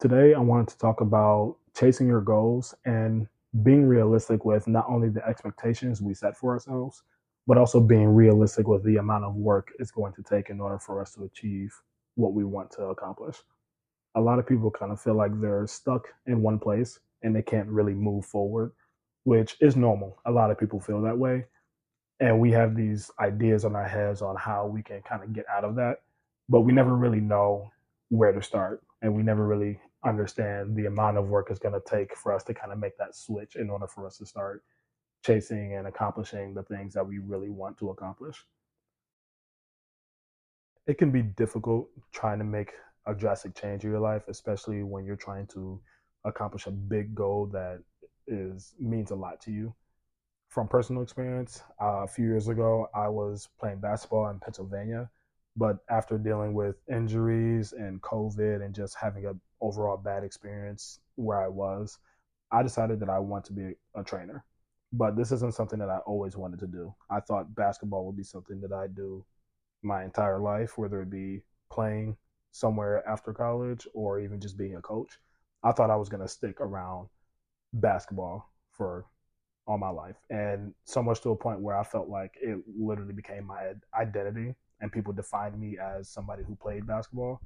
Today, I wanted to talk about chasing your goals and being realistic with not only the expectations we set for ourselves, but also being realistic with the amount of work it's going to take in order for us to achieve what we want to accomplish. A lot of people kind of feel like they're stuck in one place and they can't really move forward, which is normal. A lot of people feel that way. And we have these ideas in our heads on how we can kind of get out of that, but we never really know where to start. And we never really understand the amount of work it's going to take for us to kind of make that switch in order for us to start chasing and accomplishing the things that we really want to accomplish. It can be difficult trying to make a drastic change in your life, especially when you're trying to accomplish a big goal that means a lot to you. From personal experience, a few years ago, I was playing basketball in Pennsylvania. But after dealing with injuries and COVID and just having an overall bad experience where I was, I decided that I want to be a trainer. But this isn't something that I always wanted to do. I thought basketball would be something that I do my entire life, whether it be playing somewhere after college or even just being a coach. I thought I was going to stick around basketball for all my life. And so much to a point where I felt like it literally became my identity. And people defined me as somebody who played basketball.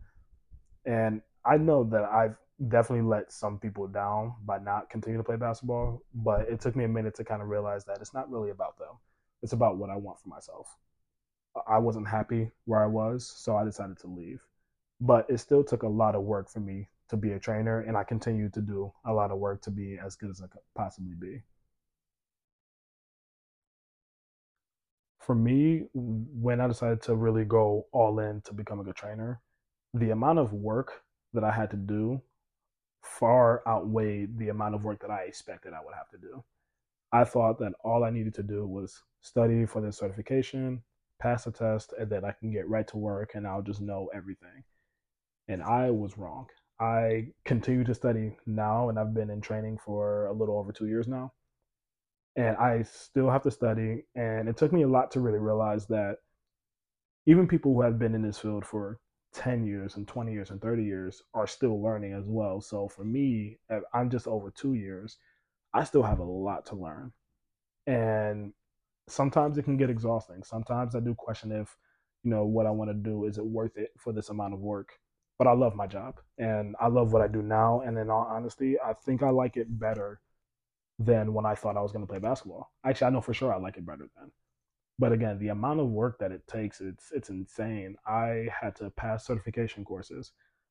And I know that I've definitely let some people down by not continuing to play basketball, but it took me a minute to kind of realize that it's not really about them. It's about what I want for myself. I wasn't happy where I was, so I decided to leave. But it still took a lot of work for me to be a trainer, and I continued to do a lot of work to be as good as I could possibly be. For me, when I decided to really go all in to becoming a trainer, the amount of work that I had to do far outweighed the amount of work that I expected I would have to do. I thought that all I needed to do was study for the certification, pass the test, and then I can get right to work and I'll just know everything. And I was wrong. I continue to study now, and I've been in training for a little over 2 years now. And I still have to study, and it took me a lot to really realize that even people who have been in this field for 10 years and 20 years and 30 years are still learning as well. So for me, I'm just over 2 years. I still have a lot to learn. And sometimes it can get exhausting. Sometimes I do question if, what I want to do, is it worth it for this amount of work? But I love my job, and I love what I do now. And in all honesty, I think I like it better than when I thought I was going to play basketball. Actually, I know for sure I like it better then. But again, the amount of work that it takes, it's insane. I had to pass certification courses,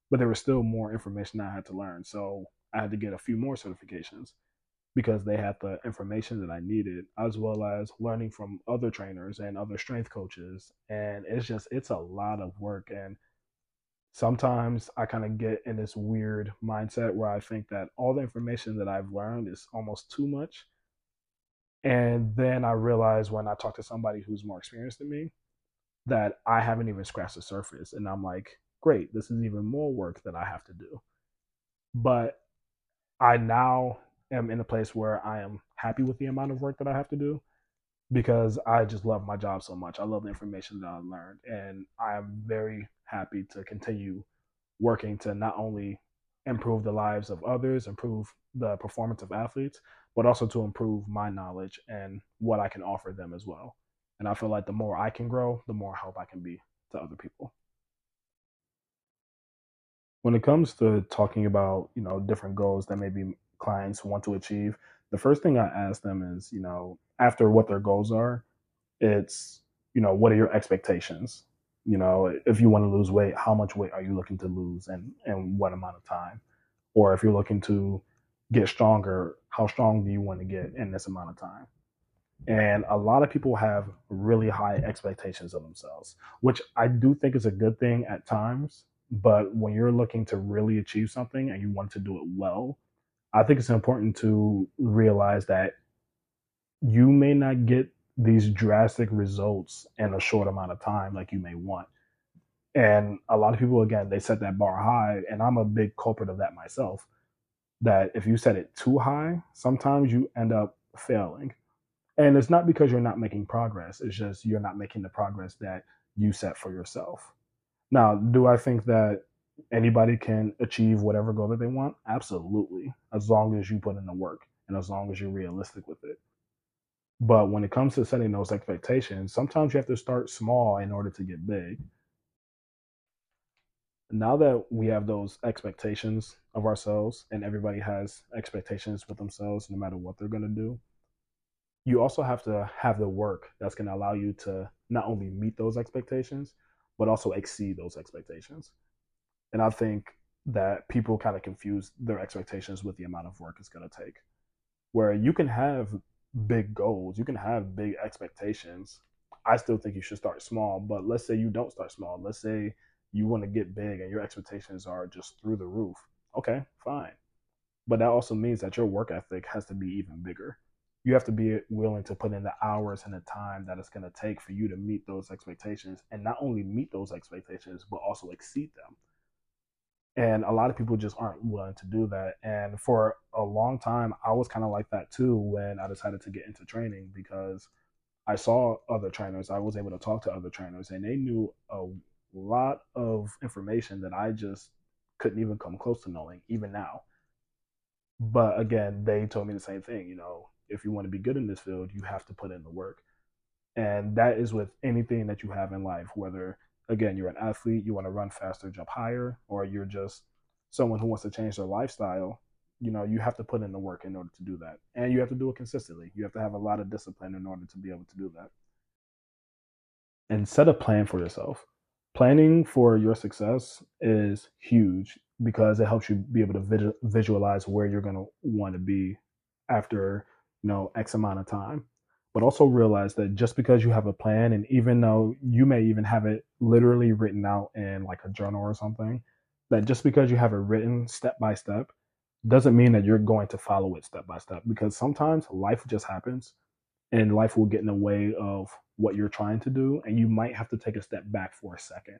but there was still more information I had to learn. So I had to get a few more certifications because they had the information that I needed, as well as learning from other trainers and other strength coaches. And it's a lot of work. And sometimes I kind of get in this weird mindset where I think that all the information that I've learned is almost too much. And then I realize when I talk to somebody who's more experienced than me that I haven't even scratched the surface. And I'm like, great, this is even more work that I have to do. But I now am in a place where I am happy with the amount of work that I have to do, because I just love my job so much. I love the information that I learned, and I'm very happy to continue working to not only improve the lives of others, improve the performance of athletes, but also to improve my knowledge and what I can offer them as well. And I feel like the more I can grow, the more help I can be to other people. When it comes to talking about, different goals that maybe clients want to achieve, the first thing I ask them is, after what their goals are, it's, what are your expectations? If you want to lose weight, how much weight are you looking to lose and what amount of time? Or if you're looking to get stronger, how strong do you want to get in this amount of time? And a lot of people have really high expectations of themselves, which I do think is a good thing at times. But when you're looking to really achieve something and you want to do it well, I think it's important to realize that you may not get these drastic results in a short amount of time like you may want. And a lot of people, again, they set that bar high, and I'm a big culprit of that myself, that if you set it too high, sometimes you end up failing. And it's not because you're not making progress. It's just you're not making the progress that you set for yourself. Now, do I think that anybody can achieve whatever goal that they want? Absolutely. As long as you put in the work and as long as you're realistic with it. But when it comes to setting those expectations, sometimes you have to start small in order to get big. Now that we have those expectations of ourselves, and everybody has expectations with themselves no matter what they're going to do, you also have to have the work that's going to allow you to not only meet those expectations, but also exceed those expectations. And I think that people kind of confuse their expectations with the amount of work it's going to take, where you can have big goals, you can have big expectations. I still think you should start small, but let's say you don't start small. Let's say you want to get big and your expectations are just through the roof. Okay, fine. But that also means that your work ethic has to be even bigger. You have to be willing to put in the hours and the time that it's going to take for you to meet those expectations, and not only meet those expectations, but also exceed them. And a lot of people just aren't willing to do that. And for a long time, I was kind of like that too when I decided to get into training, because I saw other trainers. I was able to talk to other trainers, and they knew a lot of information that I just couldn't even come close to knowing, even now. But again, they told me the same thing. You know, if you want to be good in this field, you have to put in the work. And that is with anything that you have in life, whether, again, you're an athlete, you want to run faster, jump higher, or you're just someone who wants to change their lifestyle. You know, you have to put in the work in order to do that. And you have to do it consistently. You have to have a lot of discipline in order to be able to do that. And set a plan for yourself. Planning for your success is huge because it helps you be able to visualize where you're going to want to be after, you know, X amount of time. But also realize that just because you have a plan, and even though you may even have it literally written out in like a journal or something, that just because you have it written step by step doesn't mean that you're going to follow it step by step, because sometimes life just happens and life will get in the way of what you're trying to do, and you might have to take a step back for a second.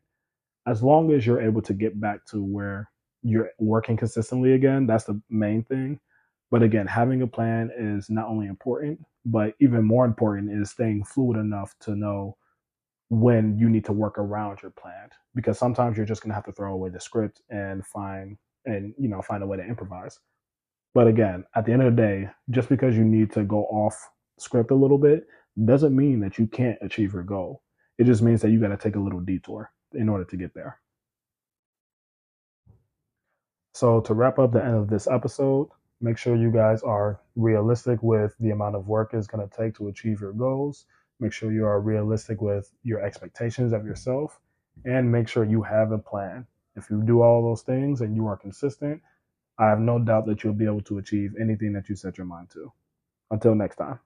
As long as you're able to get back to where you're working consistently again, that's the main thing. But again, having a plan is not only important, but even more important is staying fluid enough to know when you need to work around your plan, because sometimes you're just going to have to throw away the script and find a way to improvise. But again, at the end of the day, just because you need to go off script a little bit doesn't mean that you can't achieve your goal. It just means that you got to take a little detour in order to get there. So to wrap up the end of this episode, make sure you guys are realistic with the amount of work it's going to take to achieve your goals. Make sure you are realistic with your expectations of yourself, and make sure you have a plan. If you do all those things and you are consistent, I have no doubt that you'll be able to achieve anything that you set your mind to. Until next time.